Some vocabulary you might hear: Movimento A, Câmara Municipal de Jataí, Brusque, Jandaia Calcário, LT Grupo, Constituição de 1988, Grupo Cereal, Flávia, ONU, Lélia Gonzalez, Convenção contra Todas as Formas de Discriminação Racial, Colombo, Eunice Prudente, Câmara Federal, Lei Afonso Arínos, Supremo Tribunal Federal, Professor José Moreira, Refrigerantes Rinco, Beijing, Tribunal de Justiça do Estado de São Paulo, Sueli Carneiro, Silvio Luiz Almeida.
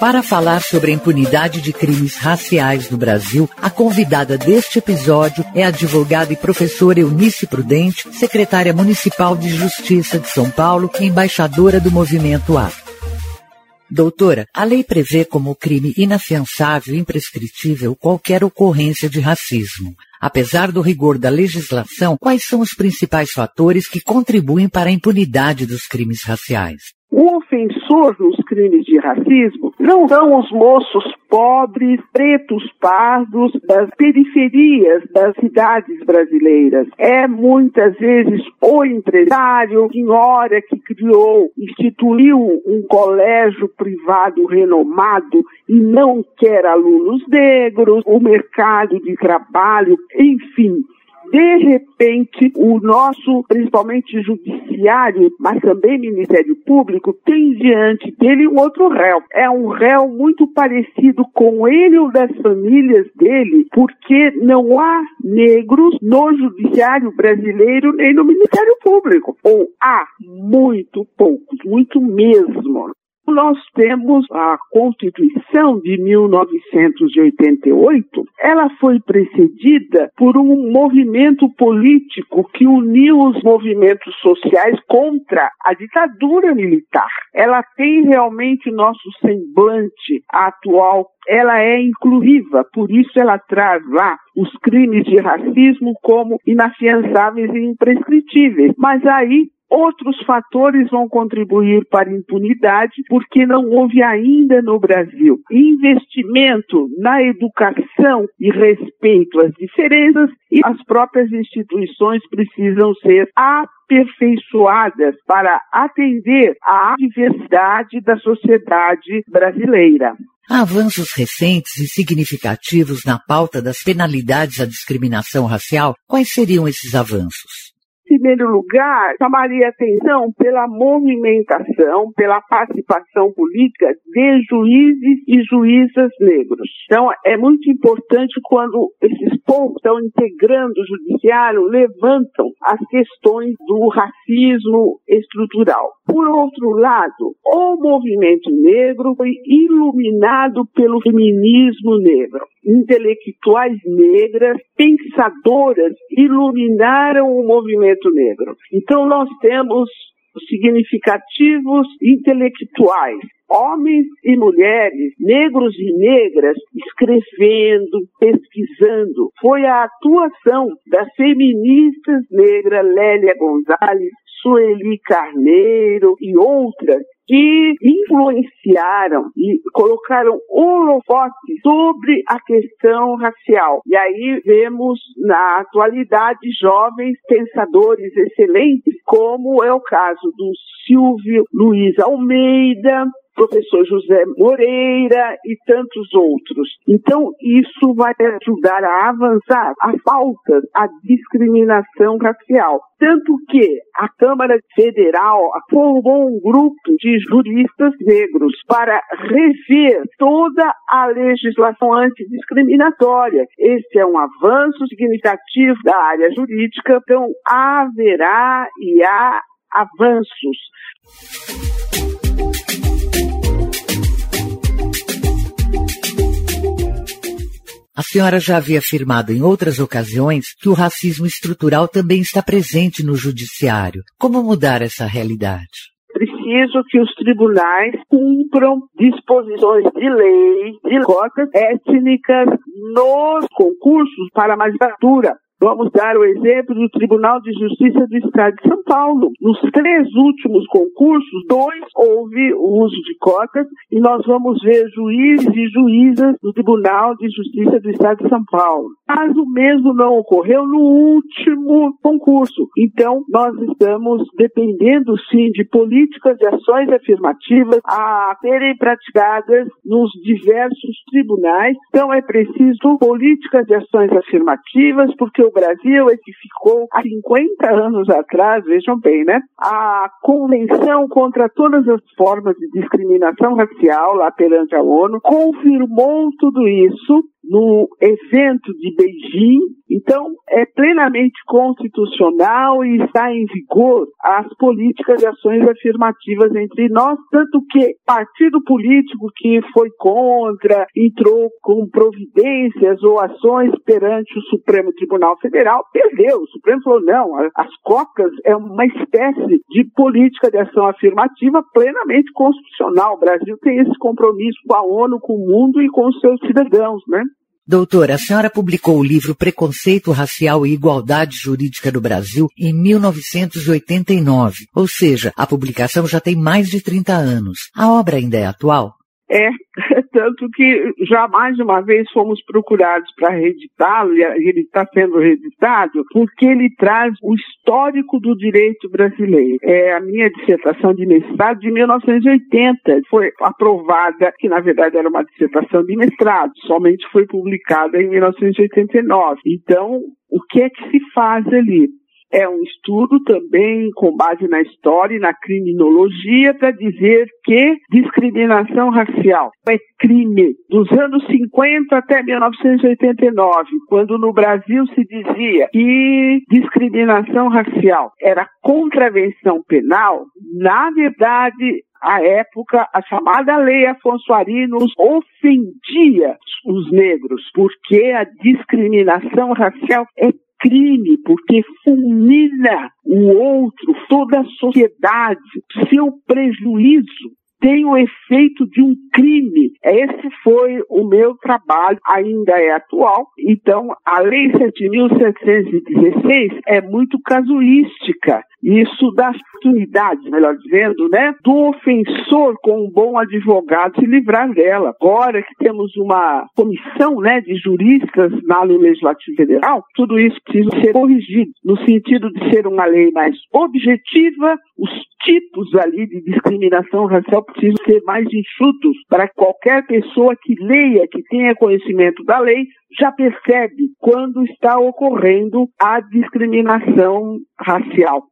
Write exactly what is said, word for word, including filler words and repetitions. Para falar sobre a impunidade de crimes raciais no Brasil, a convidada deste episódio é a advogada e professora Eunice Prudente, secretária municipal de Justiça de São Paulo e embaixadora do Movimento A. Doutora, a lei prevê como crime inafiançável e imprescritível qualquer ocorrência de racismo. Apesar do rigor da legislação, quais são os principais fatores que contribuem para a impunidade dos crimes raciais? O ofensor nos crimes de racismo não são os moços pobres, pretos, pardos, das periferias das cidades brasileiras. É, muitas vezes, o empresário, senhora que criou, instituiu um colégio privado renomado e não quer alunos negros, o mercado de trabalho, enfim. De repente, o nosso, principalmente judiciário, mas também Ministério Público, tem diante dele um outro réu. É um réu muito parecido com ele ou das famílias dele, porque não há negros no judiciário brasileiro nem no Ministério Público. Ou há muito poucos, muito mesmo. Nós temos a Constituição de mil novecentos e oitenta e oito, ela foi precedida por um movimento político que uniu os movimentos sociais contra a ditadura militar. Ela tem realmente o nosso semblante atual. Ela é inclusiva, por isso ela traz lá os crimes de racismo como inafiançáveis e imprescritíveis. Mas aí outros fatores vão contribuir para a impunidade, porque não houve ainda no Brasil investimento na educação e respeito às diferenças, e as próprias instituições precisam ser aperfeiçoadas para atender à diversidade da sociedade brasileira. Há avanços recentes e significativos na pauta das penalidades à discriminação racial. Quais seriam esses avanços? Em primeiro lugar, chamaria atenção pela movimentação, pela participação política de juízes e juízas negros. Então, é muito importante quando esses povos estão integrando o judiciário, levantam as questões do racismo estrutural. Por outro lado, o movimento negro foi iluminado pelo feminismo negro. Intelectuais negras, pensadoras, iluminaram o movimento negro. Então, nós temos significativos intelectuais, homens e mulheres, negros e negras, escrevendo, pesquisando. Foi a atuação das feministas negras, Lélia Gonzalez, Sueli Carneiro e outras, que influenciaram e colocaram holofote sobre a questão racial. E aí vemos na atualidade jovens pensadores excelentes, como é o caso do Silvio Luiz Almeida, Professor José Moreira e tantos outros. Então, isso vai ajudar a avançar as pautas, a discriminação racial. Tanto que a Câmara Federal formou um grupo de juristas negros para rever toda a legislação antidiscriminatória. Esse é um avanço significativo da área jurídica, então haverá e há avanços. A senhora já havia afirmado em outras ocasiões que o racismo estrutural também está presente no judiciário. Como mudar essa realidade? Preciso que os tribunais cumpram disposições de lei de cotas étnicas nos concursos para a magistratura. Vamos dar o exemplo do Tribunal de Justiça do Estado de São Paulo. Nos três últimos concursos, dois houve o uso de cotas e nós vamos ver juízes e juízas do Tribunal de Justiça do Estado de São Paulo. Mas o mesmo não ocorreu no último concurso. Então, nós estamos dependendo, sim, de políticas de ações afirmativas a serem praticadas nos diversos tribunais. Então, é preciso políticas de ações afirmativas, porque o Brasil é que ficou há cinquenta anos atrás, vejam bem, né? A Convenção contra Todas as Formas de Discriminação Racial, lá perante a ONU, confirmou tudo isso no evento de Beijing. Então, é plenamente constitucional e está em vigor as políticas de ações afirmativas entre nós, tanto que partido político que foi contra, entrou com providências ou ações perante o Supremo Tribunal Federal, perdeu. O Supremo falou, não, as cocas é uma espécie de política de ação afirmativa plenamente constitucional. O Brasil tem esse compromisso com a ONU, com o mundo e com os seus cidadãos, né? Doutora, a senhora publicou o livro Preconceito Racial e Igualdade Jurídica no Brasil em mil novecentos e oitenta e nove, ou seja, a publicação já tem mais de trinta anos. A obra ainda é atual? É, tanto que já mais de uma vez fomos procurados para reeditá-lo, e ele está sendo reeditado, porque ele traz o histórico do direito brasileiro. É a minha dissertação de mestrado de mil novecentos e oitenta, foi aprovada, que na verdade era uma dissertação de mestrado, somente foi publicada em mil novecentos e oitenta e nove. Então, o que é que se faz ali? É um estudo também com base na história e na criminologia para dizer que discriminação racial é crime. Dos anos cinquenta até mil novecentos e oitenta e nove, quando no Brasil se dizia que discriminação racial era contravenção penal, na verdade, à época, a chamada Lei Afonso Arínos ofendia os negros, porque a discriminação racial é crime, porque fulmina o outro, toda a sociedade. Seu prejuízo tem o efeito de um crime. Esse foi o meu trabalho, ainda é atual. Então, a Lei sete mil setecentos e dezesseis é muito casuística. Isso dá oportunidade, melhor dizendo, né, do ofensor com um bom advogado se livrar dela. Agora que temos uma comissão, né, de juristas na lei legislativa federal, tudo isso precisa ser corrigido, no sentido de ser uma lei mais objetiva, os tipos ali de discriminação racial precisam ser mais enxutos para que qualquer pessoa que leia, que tenha conhecimento da lei, já percebe quando está ocorrendo a discriminação racial.